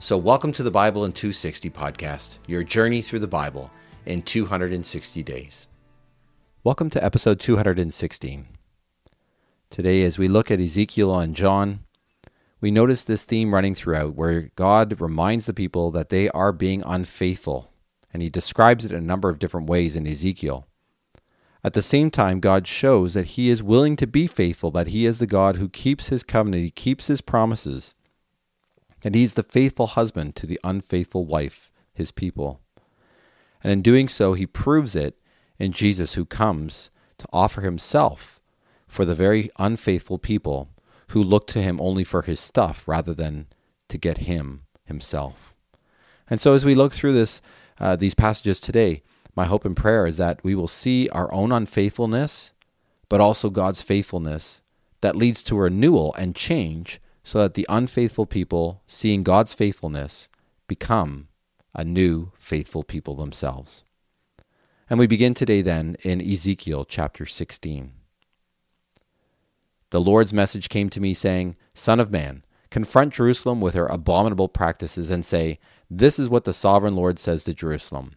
So welcome to the Bible in 260 podcast, your journey through the Bible in 260 days. Welcome to episode 216. Today, as we look at Ezekiel and John, we notice this theme running throughout where God reminds the people that they are being unfaithful, and he describes it in a number of different ways in Ezekiel. At the same time, God shows that he is willing to be faithful, that he is the God who keeps his covenant, he keeps his promises, and he's the faithful husband to the unfaithful wife, his people. And in doing so, he proves it in Jesus, who comes to offer himself for the very unfaithful people who look to him only for his stuff rather than to get him himself. And so as we look through this, these passages today, my hope and prayer is that we will see our own unfaithfulness, but also God's faithfulness that leads to renewal and change, so that the unfaithful people, seeing God's faithfulness, become a new faithful people themselves. And we begin today then in Ezekiel chapter 16. The Lord's message came to me saying, "Son of man, confront Jerusalem with her abominable practices and say, this is what the sovereign Lord says to Jerusalem.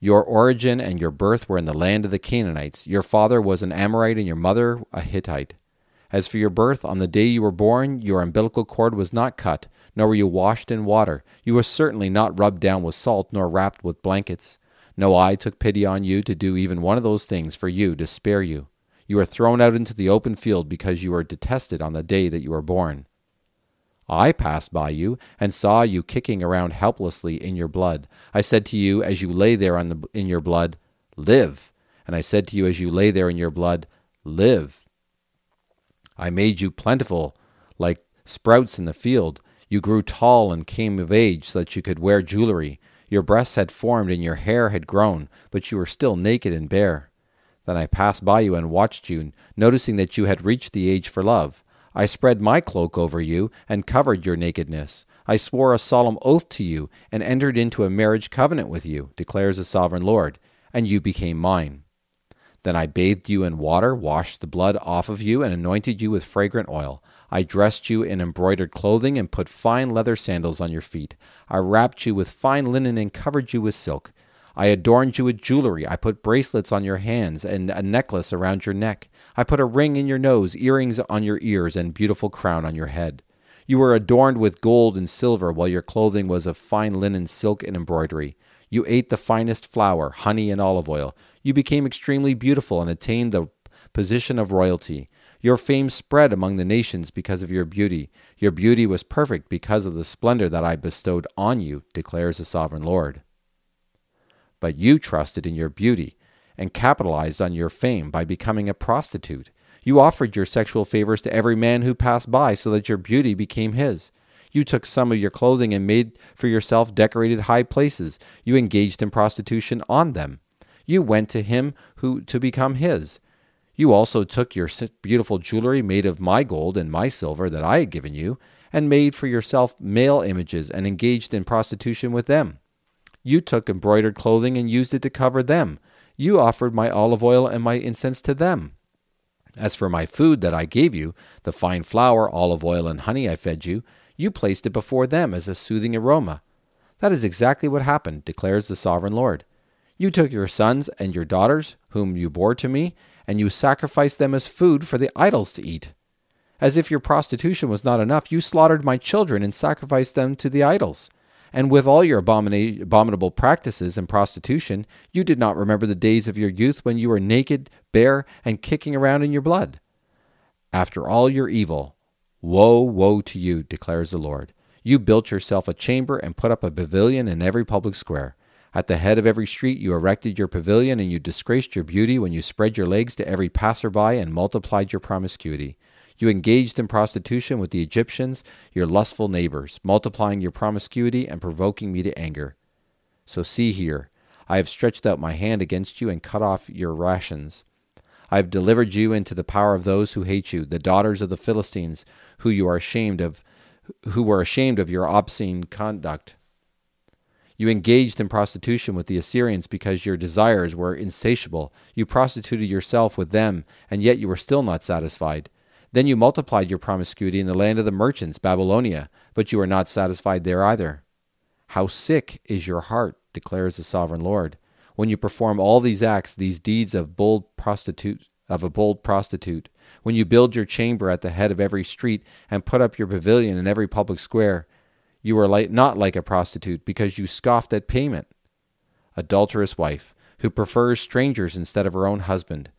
Your origin and your birth were in the land of the Canaanites. Your father was an Amorite and your mother a Hittite. As for your birth, on the day you were born, your umbilical cord was not cut, nor were you washed in water. You were certainly not rubbed down with salt, nor wrapped with blankets. No eye took pity on you to do even one of those things for you, to spare you. You were thrown out into the open field because you were detested on the day that you were born. I passed by you and saw you kicking around helplessly in your blood. I said to you as you lay there in your blood, live. And I said to you as you lay there in your blood, live. I made you plentiful like sprouts in the field. You grew tall and came of age so that you could wear jewelry. Your breasts had formed and your hair had grown, but you were still naked and bare. Then I passed by you and watched you, noticing that you had reached the age for love. I spread my cloak over you and covered your nakedness. I swore a solemn oath to you and entered into a marriage covenant with you, declares the sovereign Lord, and you became mine. Then I bathed you in water, washed the blood off of you, and anointed you with fragrant oil. I dressed you in embroidered clothing and put fine leather sandals on your feet. I wrapped you with fine linen and covered you with silk. I adorned you with jewelry. I put bracelets on your hands and a necklace around your neck. I put a ring in your nose, earrings on your ears, and a beautiful crown on your head. You were adorned with gold and silver, while your clothing was of fine linen, silk, and embroidery. You ate the finest flour, honey, and olive oil. You became extremely beautiful and attained the position of royalty. Your fame spread among the nations because of your beauty. Your beauty was perfect because of the splendor that I bestowed on you, declares the sovereign Lord. But you trusted in your beauty and capitalized on your fame by becoming a prostitute. You offered your sexual favors to every man who passed by so that your beauty became his. You took some of your clothing and made for yourself decorated high places. You engaged in prostitution on them. You went to him to become his. You also took your beautiful jewelry made of my gold and my silver that I had given you, and made for yourself male images and engaged in prostitution with them. You took embroidered clothing and used it to cover them. You offered my olive oil and my incense to them. As for my food that I gave you, the fine flour, olive oil, and honey I fed you, you placed it before them as a soothing aroma. That is exactly what happened, declares the sovereign Lord. You took your sons and your daughters, whom you bore to me, and you sacrificed them as food for the idols to eat. As if your prostitution was not enough, you slaughtered my children and sacrificed them to the idols. And with all your abominable practices and prostitution, you did not remember the days of your youth when you were naked, bare, and kicking around in your blood. After all your evil, woe, woe to you, declares the Lord. You built yourself a chamber and put up a pavilion in every public square. At the head of every street you erected your pavilion, and you disgraced your beauty when you spread your legs to every passerby and multiplied your promiscuity. You engaged in prostitution with the Egyptians, your lustful neighbors, multiplying your promiscuity and provoking me to anger. So see here, I have stretched out my hand against you and cut off your rations. I have delivered you into the power of those who hate you, the daughters of the Philistines, who were ashamed of your obscene conduct. You engaged in prostitution with the Assyrians because your desires were insatiable. You prostituted yourself with them, and yet you were still not satisfied. Then you multiplied your promiscuity in the land of the merchants, Babylonia, but you are not satisfied there either. How sick is your heart, declares the Sovereign Lord, when you perform all these acts, these deeds of a bold prostitute, when you build your chamber at the head of every street and put up your pavilion in every public square. You are not like a prostitute, because you scoffed at payment. Adulterous wife, who prefers strangers instead of her own husband.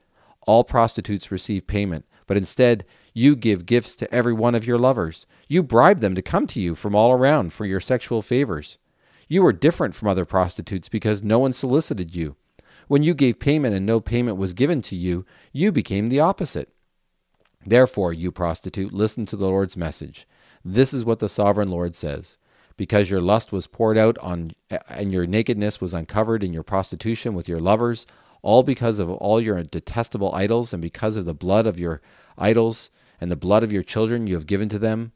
All prostitutes receive payment, but instead you give gifts to every one of your lovers. You bribe them to come to you from all around for your sexual favors. You were different from other prostitutes because no one solicited you. When you gave payment and no payment was given to you, you became the opposite. Therefore, you prostitute, listen to the Lord's message. This is what the Sovereign Lord says. Because your lust was poured out on, and your nakedness was uncovered in your prostitution with your lovers, all because of all your detestable idols, and because of the blood of your idols and the blood of your children you have given to them.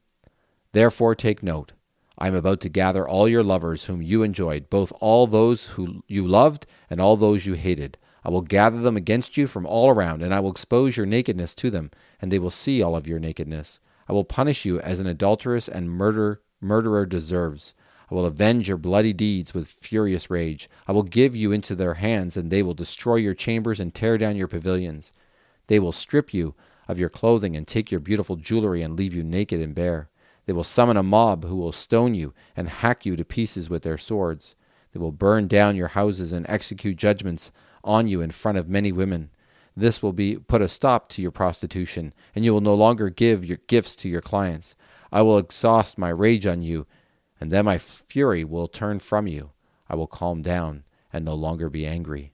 Therefore take note, I am about to gather all your lovers whom you enjoyed, both all those who you loved and all those you hated. I will gather them against you from all around, and I will expose your nakedness to them, and they will see all of your nakedness. I will punish you as an adulteress and murderer deserves. I will avenge your bloody deeds with furious rage. I will give you into their hands, and they will destroy your chambers and tear down your pavilions. They will strip you of your clothing and take your beautiful jewelry and leave you naked and bare. They will summon a mob who will stone you and hack you to pieces with their swords. They will burn down your houses and execute judgments on you in front of many women. This will be put a stop to your prostitution, and you will no longer give your gifts to your clients. I will exhaust my rage on you, and then my fury will turn from you. I will calm down and no longer be angry.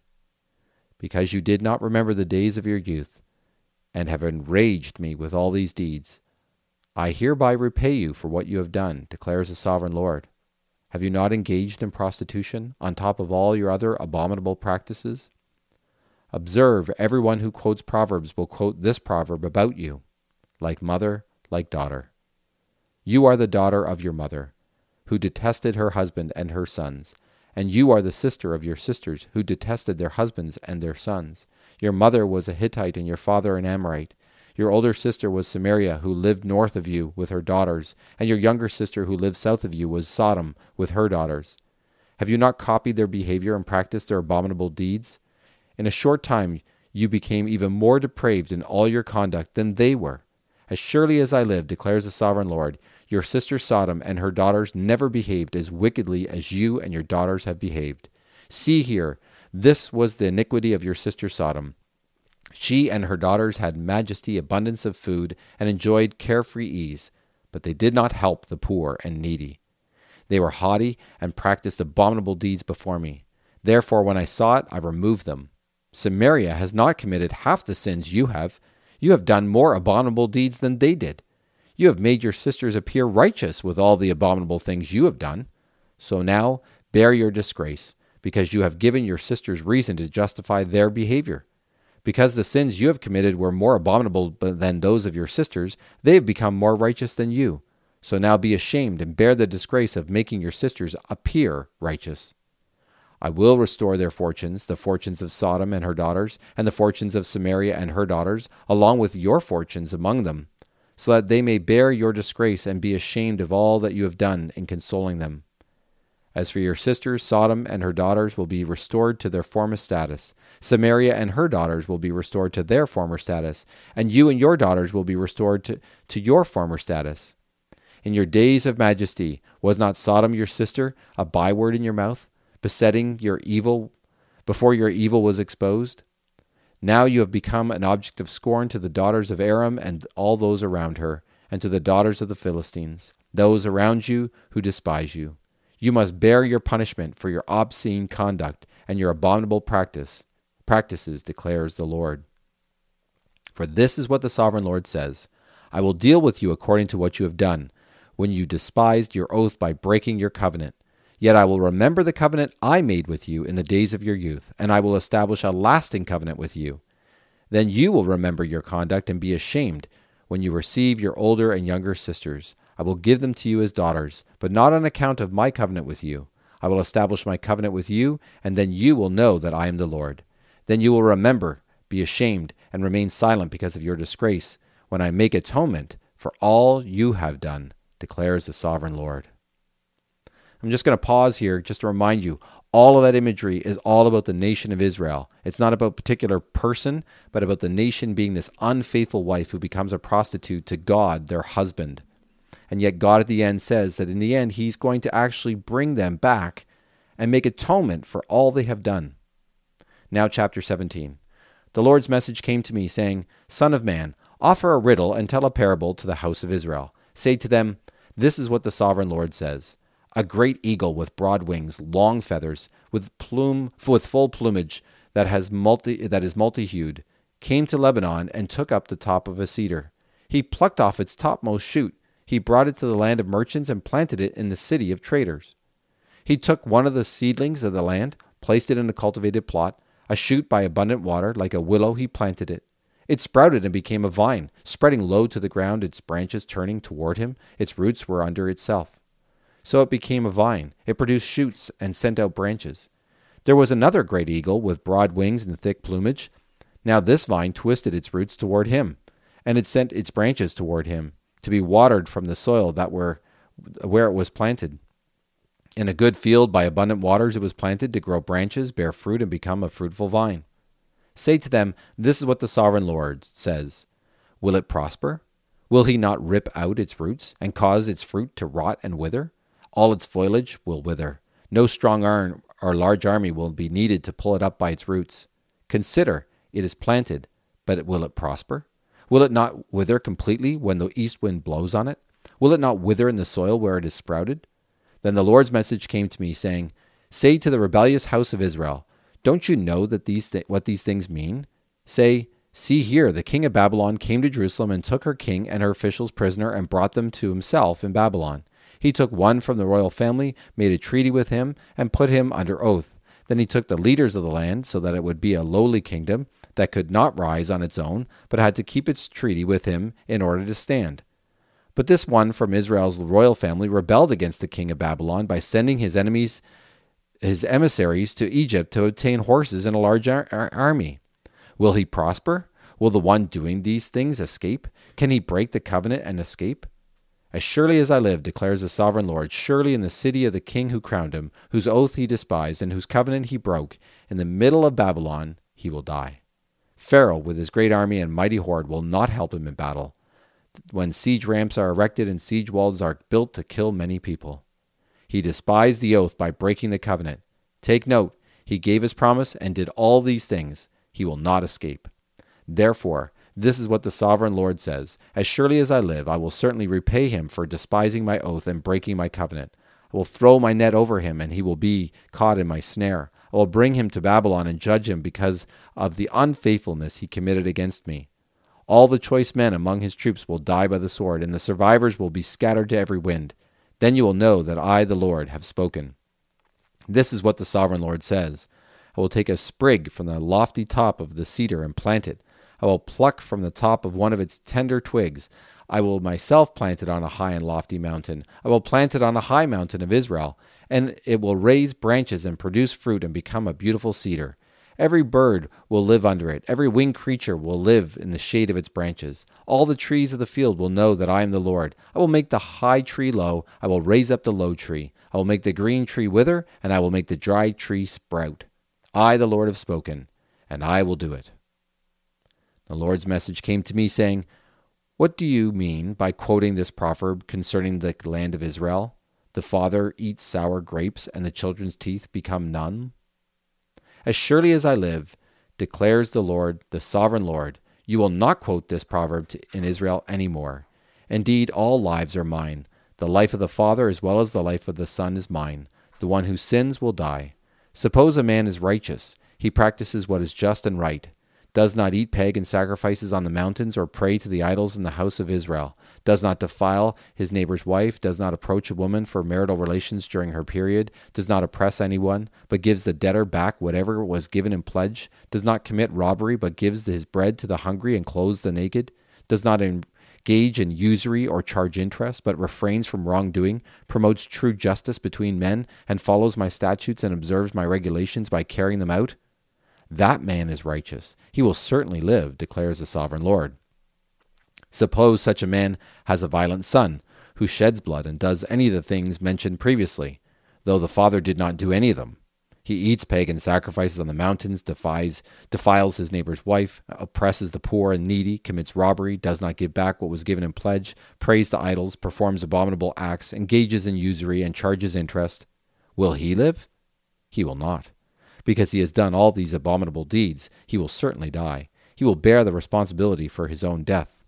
Because you did not remember the days of your youth, and have enraged me with all these deeds, I hereby repay you for what you have done, declares the Sovereign Lord. Have you not engaged in prostitution, on top of all your other abominable practices? Observe, everyone who quotes Proverbs will quote this proverb about you, like mother, like daughter. You are the daughter of your mother, who detested her husband and her sons, and you are the sister of your sisters, who detested their husbands and their sons. Your mother was a Hittite and your father an Amorite. Your older sister was Samaria, who lived north of you with her daughters, and your younger sister who lived south of you was Sodom with her daughters. Have you not copied their behavior and practiced their abominable deeds? In a short time you became even more depraved in all your conduct than they were. As surely as I live, declares the Sovereign Lord, your sister Sodom and her daughters never behaved as wickedly as you and your daughters have behaved. See here, this was the iniquity of your sister Sodom. She and her daughters had majesty, abundance of food, and enjoyed carefree ease, but they did not help the poor and needy. They were haughty and practiced abominable deeds before me. Therefore, when I saw it, I removed them. Samaria has not committed half the sins you have. You have done more abominable deeds than they did. You have made your sisters appear righteous with all the abominable things you have done. So now bear your disgrace, because you have given your sisters reason to justify their behavior. Because the sins you have committed were more abominable than those of your sisters, they have become more righteous than you. So now be ashamed and bear the disgrace of making your sisters appear righteous. I will restore their fortunes, the fortunes of Sodom and her daughters, and the fortunes of Samaria and her daughters, along with your fortunes among them, so that they may bear your disgrace and be ashamed of all that you have done in consoling them. As for your sisters, Sodom and her daughters will be restored to their former status. Samaria and her daughters will be restored to their former status, and you and your daughters will be restored to your former status. In your days of majesty, was not Sodom your sister, a byword in your mouth, besetting your evil before your evil was exposed? Now you have become an object of scorn to the daughters of Aram and all those around her, and to the daughters of the Philistines, those around you who despise you. You must bear your punishment for your obscene conduct and your abominable practices, declares the Lord. For this is what the Sovereign Lord says, I will deal with you according to what you have done, when you despised your oath by breaking your covenant. Yet I will remember the covenant I made with you in the days of your youth, and I will establish a lasting covenant with you. Then you will remember your conduct and be ashamed when you receive your older and younger sisters. I will give them to you as daughters, but not on account of my covenant with you. I will establish my covenant with you, and then you will know that I am the Lord. Then you will remember, be ashamed, and remain silent because of your disgrace, when I make atonement for all you have done, declares the sovereign Lord." I'm just going to pause here just to remind you, all of that imagery is all about the nation of Israel. It's not about a particular person, but about the nation being this unfaithful wife who becomes a prostitute to God, their husband. And yet God at the end says that in the end, he's going to actually bring them back and make atonement for all they have done. Now chapter 17. "The Lord's message came to me saying, 'Son of man, offer a riddle and tell a parable to the house of Israel. Say to them, this is what the sovereign Lord says. A great eagle with broad wings, long feathers, with full plumage that is multi-hued, came to Lebanon and took up the top of a cedar. He plucked off its topmost shoot. He brought it to the land of merchants and planted it in the city of traders. He took one of the seedlings of the land, placed it in a cultivated plot, a shoot by abundant water, like a willow he planted it. It sprouted and became a vine, spreading low to the ground, its branches turning toward him, its roots were under itself. So it became a vine, it produced shoots and sent out branches. There was another great eagle with broad wings and thick plumage. Now this vine twisted its roots toward him, and it sent its branches toward him, to be watered from the soil where it was planted. In a good field by abundant waters it was planted, to grow branches, bear fruit, and become a fruitful vine. Say to them, this is what the sovereign Lord says. Will it prosper? Will he not rip out its roots, and cause its fruit to rot and wither? All its foliage will wither. No strong arm or large army will be needed to pull it up by its roots. Consider, it is planted, but will it prosper? Will it not wither completely when the east wind blows on it? Will it not wither in the soil where it is sprouted? Then the Lord's message came to me, saying, Say to the rebellious house of Israel, don't you know that what these things mean? Say, see here, the king of Babylon came to Jerusalem and took her king and her officials prisoner and brought them to himself in Babylon. He took one from the royal family, made a treaty with him, and put him under oath. Then he took the leaders of the land, so that it would be a lowly kingdom that could not rise on its own, but had to keep its treaty with him in order to stand. But this one from Israel's royal family rebelled against the king of Babylon by sending his emissaries to Egypt to obtain horses and a large army. Will he prosper? Will the one doing these things escape? Can he break the covenant and escape? As surely as I live, declares the sovereign Lord, surely in the city of the king who crowned him, whose oath he despised and whose covenant he broke, in the middle of Babylon he will die. Pharaoh, with his great army and mighty horde, will not help him in battle, when siege ramps are erected and siege walls are built to kill many people. He despised the oath by breaking the covenant. Take note, he gave his promise and did all these things. He will not escape. Therefore, this is what the sovereign Lord says. As surely as I live, I will certainly repay him for despising my oath and breaking my covenant. I will throw my net over him, and he will be caught in my snare. I will bring him to Babylon and judge him because of the unfaithfulness he committed against me. All the choice men among his troops will die by the sword, and the survivors will be scattered to every wind. Then you will know that I, the Lord, have spoken. This is what the sovereign Lord says. I will take a sprig from the lofty top of the cedar and plant it. I will pluck from the top of one of its tender twigs. I will myself plant it on a high and lofty mountain. I will plant it on a high mountain of Israel, and it will raise branches and produce fruit and become a beautiful cedar. Every bird will live under it. Every winged creature will live in the shade of its branches. All the trees of the field will know that I am the Lord. I will make the high tree low. I will raise up the low tree. I will make the green tree wither, and I will make the dry tree sprout. I, the Lord, have spoken, and I will do it. The Lord's message came to me, saying, What do you mean by quoting this proverb concerning the land of Israel? The father eats sour grapes, and the children's teeth become numb? As surely as I live, declares the Lord, the sovereign Lord, you will not quote this proverb in Israel any more. Indeed, all lives are mine. The life of the father as well as the life of the son is mine. The one who sins will die. Suppose a man is righteous. He practices what is just and right. does not eat pagan sacrifices on the mountains or pray to the idols in the house of Israel, does not defile his neighbor's wife, does not approach a woman for marital relations during her period, does not oppress anyone, but gives the debtor back whatever was given in pledge, does not commit robbery, but gives his bread to the hungry and clothes the naked, does not engage in usury or charge interest, but refrains from wrongdoing, promotes true justice between men, and follows my statutes and observes my regulations by carrying them out, that man is righteous. He will certainly live, declares the sovereign Lord. Suppose such a man has a violent son, who sheds blood and does any of the things mentioned previously, though the father did not do any of them. He eats pagan sacrifices on the mountains, defiles his neighbor's wife, oppresses the poor and needy, commits robbery, does not give back what was given in pledge, prays to idols, performs abominable acts, engages in usury, and charges interest. Will he live? He will not. Because he has done all these abominable deeds, he will certainly die. He will bear the responsibility for his own death.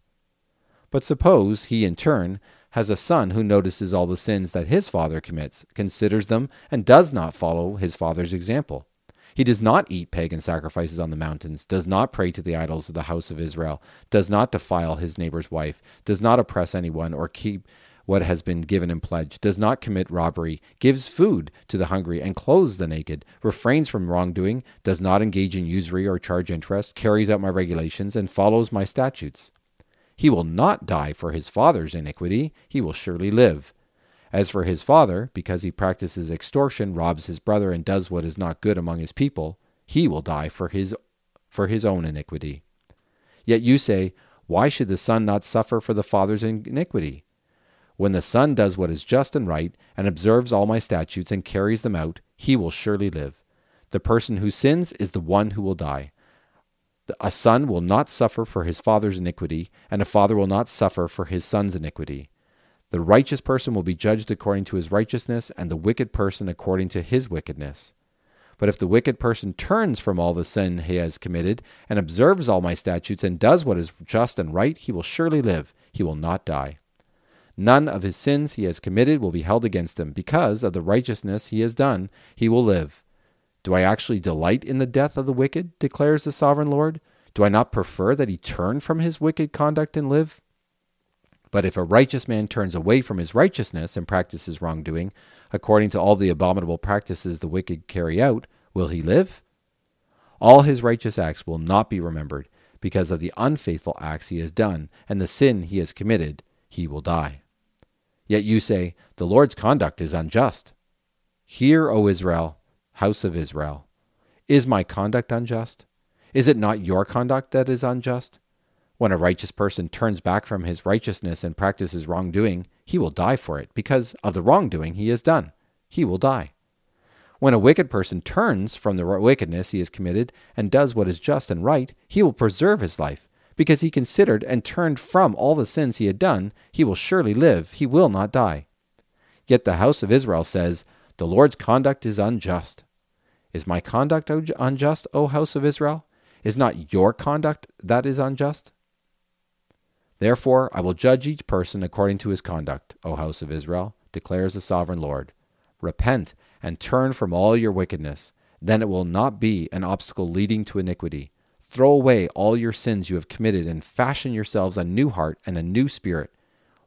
But suppose he, in turn, has a son who notices all the sins that his father commits, considers them, and does not follow his father's example. He does not eat pagan sacrifices on the mountains, does not pray to the idols of the house of Israel, does not defile his neighbor's wife, does not oppress anyone or keep what has been given in pledge, does not commit robbery, gives food to the hungry and clothes the naked, refrains from wrongdoing, does not engage in usury or charge interest, carries out my regulations, and follows my statutes. He will not die for his father's iniquity, he will surely live. As for his father, because he practices extortion, robs his brother, and does what is not good among his people, he will die for his own iniquity. Yet you say, why should the son not suffer for the father's iniquity? When the son does what is just and right, and observes all my statutes and carries them out, he will surely live. The person who sins is the one who will die. A son will not suffer for his father's iniquity, and a father will not suffer for his son's iniquity. The righteous person will be judged according to his righteousness, and the wicked person according to his wickedness. But if the wicked person turns from all the sin he has committed, and observes all my statutes, and does what is just and right, he will surely live. He will not die. None of his sins he has committed will be held against him. Because of the righteousness he has done, he will live. Do I actually delight in the death of the wicked, declares the sovereign Lord? Do I not prefer that he turn from his wicked conduct and live? But if a righteous man turns away from his righteousness and practices wrongdoing, according to all the abominable practices the wicked carry out, will he live? All his righteous acts will not be remembered. Because of the unfaithful acts he has done and the sin he has committed, he will die. Yet you say, the Lord's conduct is unjust. Hear, O Israel, house of Israel. Is my conduct unjust? Is it not your conduct that is unjust? When a righteous person turns back from his righteousness and practices wrongdoing, he will die for it, because of the wrongdoing he has done. He will die. When a wicked person turns from the wickedness he has committed and does what is just and right, he will preserve his life. Because he considered and turned from all the sins he had done, he will surely live, he will not die. Yet the house of Israel says, the Lord's conduct is unjust. Is my conduct unjust, O house of Israel? Is not your conduct that is unjust? Therefore I will judge each person according to his conduct, O house of Israel, declares the sovereign Lord. Repent and turn from all your wickedness, then it will not be an obstacle leading to iniquity. Throw away all your sins you have committed and fashion yourselves a new heart and a new spirit.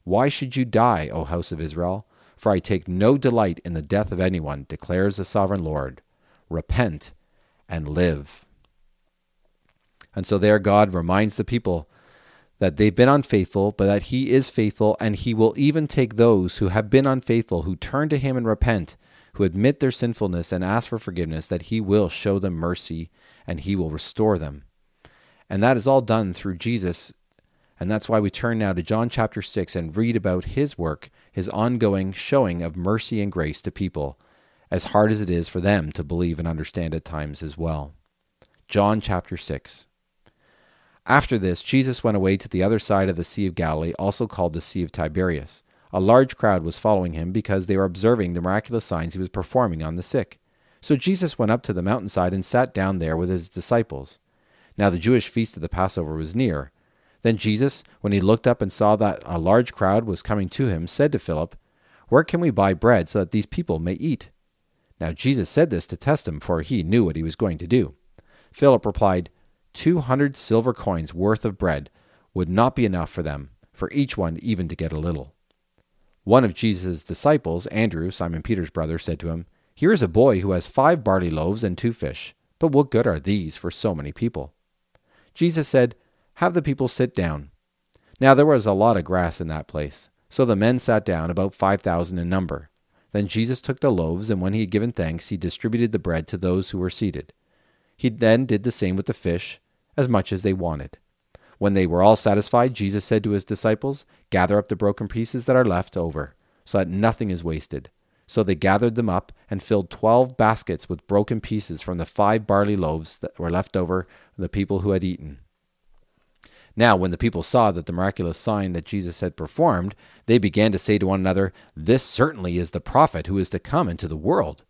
Why should you die, O house of Israel? For I take no delight in the death of anyone, declares the sovereign Lord. Repent and live. And so there God reminds the people that they've been unfaithful, but that he is faithful, and he will even take those who have been unfaithful, who turn to him and repent, who admit their sinfulness and ask for forgiveness, that he will show them mercy and he will restore them. And that is all done through Jesus. And that's why we turn now to John chapter 6 and read about his work, his ongoing showing of mercy and grace to people, as hard as it is for them to believe and understand at times as well. John chapter 6. After this, Jesus went away to the other side of the Sea of Galilee, also called the Sea of Tiberias. A large crowd was following him because they were observing the miraculous signs he was performing on the sick. So Jesus went up to the mountainside and sat down there with his disciples. Now the Jewish feast of the Passover was near. Then Jesus, when he looked up and saw that a large crowd was coming to him, said to Philip, "Where can we buy bread so that these people may eat?" Now Jesus said this to test him, for he knew what he was going to do. Philip replied, 200 silver coins worth of bread would not be enough for them, for each one even to get a little. One of Jesus' disciples, Andrew, Simon Peter's brother, said to him, "Here is a boy who has 5 barley loaves and 2 fish, but what good are these for so many people?" Jesus said, "Have the people sit down." Now there was a lot of grass in that place, so the men sat down, about 5,000 in number. Then Jesus took the loaves, and when he had given thanks, he distributed the bread to those who were seated. He then did the same with the fish, as much as they wanted. When they were all satisfied, Jesus said to his disciples, "Gather up the broken pieces that are left over, so that nothing is wasted." So they gathered them up and filled 12 baskets with broken pieces from the 5 barley loaves that were left over from the people who had eaten. Now when the people saw that the miraculous sign that Jesus had performed, they began to say to one another, "This certainly is the prophet who is to come into the world."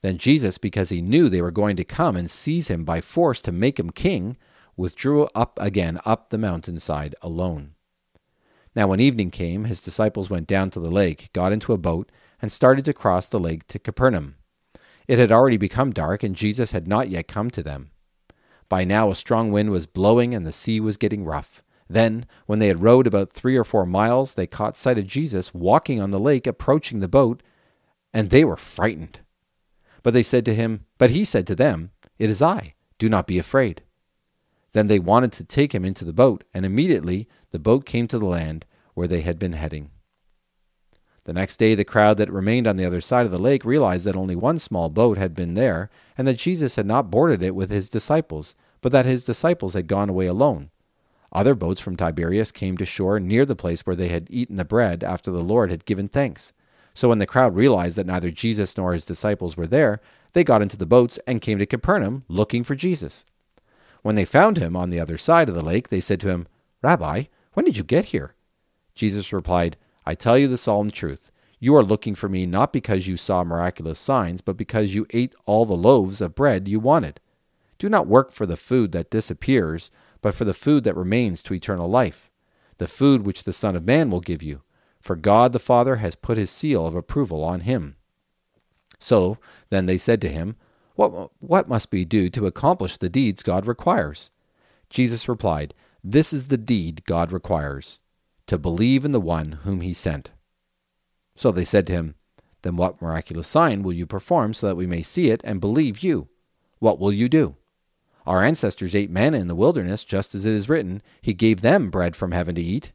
Then Jesus, because he knew they were going to come and seize him by force to make him king, withdrew up the mountainside alone. Now when evening came, his disciples went down to the lake, got into a boat, and started to cross the lake to Capernaum. It had already become dark, and Jesus had not yet come to them. By now a strong wind was blowing, and the sea was getting rough. Then, when they had rowed about 3 or 4 miles, they caught sight of Jesus walking on the lake, approaching the boat, and they were frightened. But he said to them, "It is I. Do not be afraid." Then they wanted to take him into the boat, and immediately the boat came to the land where they had been heading. The next day the crowd that remained on the other side of the lake realized that only one small boat had been there, and that Jesus had not boarded it with his disciples, but that his disciples had gone away alone. Other boats from Tiberias came to shore near the place where they had eaten the bread after the Lord had given thanks. So when the crowd realized that neither Jesus nor his disciples were there, they got into the boats and came to Capernaum looking for Jesus. When they found him on the other side of the lake, they said to him, "Rabbi, when did you get here?" Jesus replied, "I tell you the solemn truth. You are looking for me not because you saw miraculous signs, but because you ate all the loaves of bread you wanted. Do not work for the food that disappears, but for the food that remains to eternal life, the food which the Son of Man will give you. For God the Father has put his seal of approval on him." So then they said to him, What must we do to accomplish the deeds God requires?" Jesus replied, "This is the deed God requires, to believe in the one whom he sent." So they said to him, "Then what miraculous sign will you perform so that we may see it and believe you? What will you do? Our ancestors ate manna in the wilderness, just as it is written, 'He gave them bread from heaven to eat.'"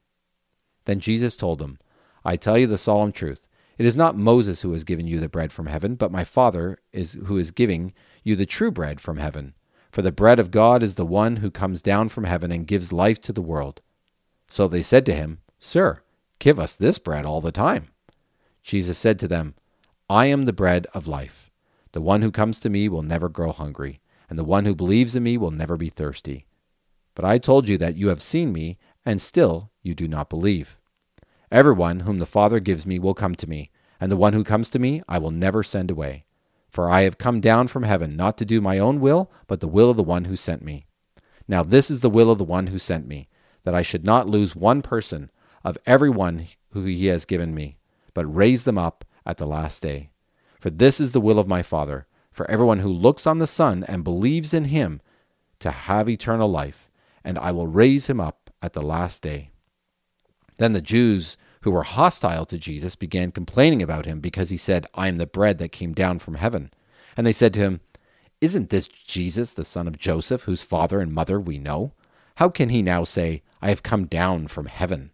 Then Jesus told them, "I tell you the solemn truth. It is not Moses who has given you the bread from heaven, but my Father is who is giving you the true bread from heaven. For the bread of God is the one who comes down from heaven and gives life to the world." So they said to him, "Sir, give us this bread all the time." Jesus said to them, "I am the bread of life. The one who comes to me will never grow hungry, and the one who believes in me will never be thirsty. But I told you that you have seen me, and still you do not believe. Everyone whom the Father gives me will come to me, and the one who comes to me I will never send away. For I have come down from heaven not to do my own will, but the will of the one who sent me. Now this is the will of the one who sent me, that I should not lose one person of everyone who he has given me, but raise them up at the last day. For this is the will of my Father, for everyone who looks on the Son and believes in him to have eternal life, and I will raise him up at the last day." Then the Jews who were hostile to Jesus began complaining about him because he said, "I am the bread that came down from heaven." And they said to him, "Isn't this Jesus, the son of Joseph, whose father and mother we know? How can he now say, 'I have come down from heaven'?"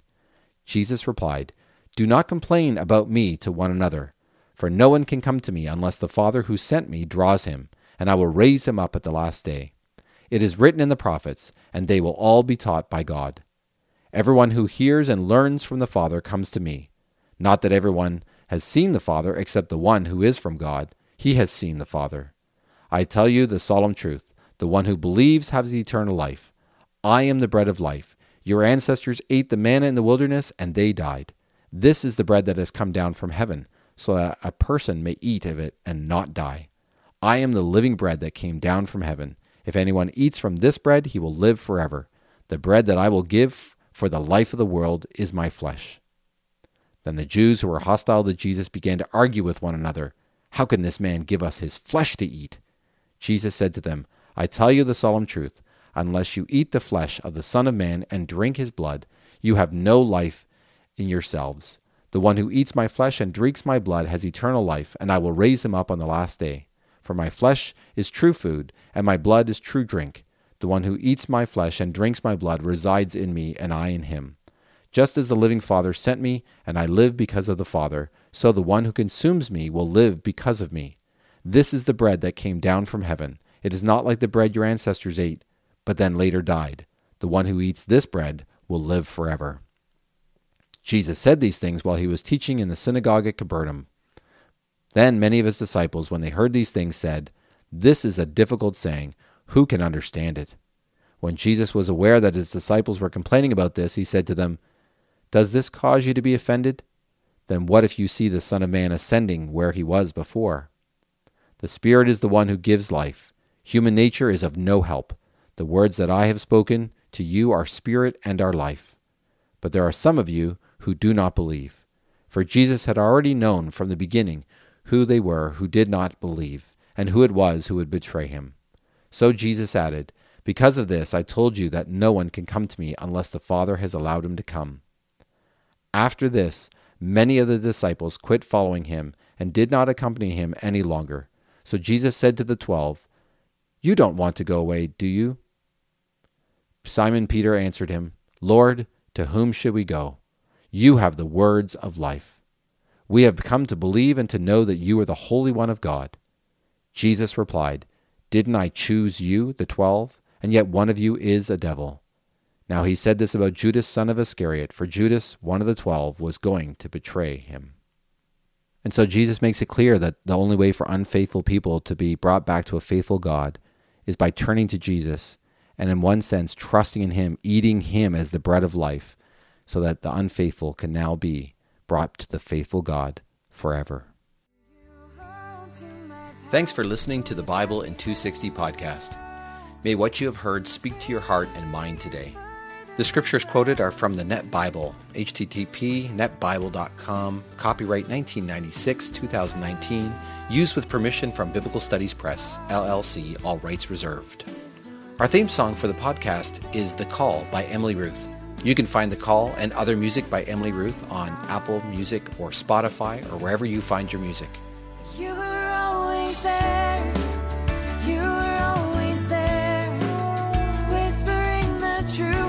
Jesus replied, "Do not complain about me to one another, for no one can come to me unless the Father who sent me draws him, and I will raise him up at the last day. It is written in the prophets, and they will all be taught by God. Everyone who hears and learns from the Father comes to me. Not that everyone has seen the Father except the one who is from God. He has seen the Father. I tell you the solemn truth. The one who believes has eternal life. I am the bread of life. Your ancestors ate the manna in the wilderness and they died. This is the bread that has come down from heaven, so that a person may eat of it and not die. I am the living bread that came down from heaven. If anyone eats from this bread, he will live forever. The bread that I will give for the life of the world is my flesh." Then the Jews who were hostile to Jesus began to argue with one another. "How can this man give us his flesh to eat?" Jesus said to them, "I tell you the solemn truth. Unless you eat the flesh of the Son of Man and drink his blood, you have no life in yourselves. The one who eats my flesh and drinks my blood has eternal life, and I will raise him up on the last day. For my flesh is true food, and my blood is true drink. The one who eats my flesh and drinks my blood resides in me, and I in him. Just as the living Father sent me, and I live because of the Father, so the one who consumes me will live because of me. This is the bread that came down from heaven. It is not like the bread your ancestors ate, but then later died. The one who eats this bread will live forever." Jesus said these things while he was teaching in the synagogue at Capernaum. Then many of his disciples, when they heard these things, said, "This is a difficult saying. Who can understand it?" When Jesus was aware that his disciples were complaining about this, he said to them, "Does this cause you to be offended? Then what if you see the Son of Man ascending where he was before? The Spirit is the one who gives life. Human nature is of no help. The words that I have spoken to you are spirit and are life. But there are some of you who do not believe." For Jesus had already known from the beginning who they were who did not believe, and who it was who would betray him. So Jesus added, "Because of this, I told you that no one can come to me unless the Father has allowed him to come." After this, many of the disciples quit following him and did not accompany him any longer. So Jesus said to the 12, "You don't want to go away, do you?" Simon Peter answered him, "Lord, to whom should we go? You have the words of life. We have come to believe and to know that you are the Holy One of God." Jesus replied, "Didn't I choose you, the 12, and yet one of you is a devil?" Now he said this about Judas, son of Iscariot, for Judas, one of the 12, was going to betray him. And so Jesus makes it clear that the only way for unfaithful people to be brought back to a faithful God is by turning to Jesus and, in one sense, trusting in him, eating him as the bread of life, so that the unfaithful can now be brought to the faithful God forever. Thanks for listening to the Bible in 260 podcast. May what you have heard speak to your heart and mind today. The scriptures quoted are from the NET Bible, http://netbible.com, copyright 1996, 2019, used with permission from Biblical Studies Press, LLC, all rights reserved. Our theme song for the podcast is "The Call" by Emily Ruth. You can find The Call and other music by Emily Ruth on Apple Music or Spotify or wherever you find your music. You were always there. You were always there. Whispering the truth.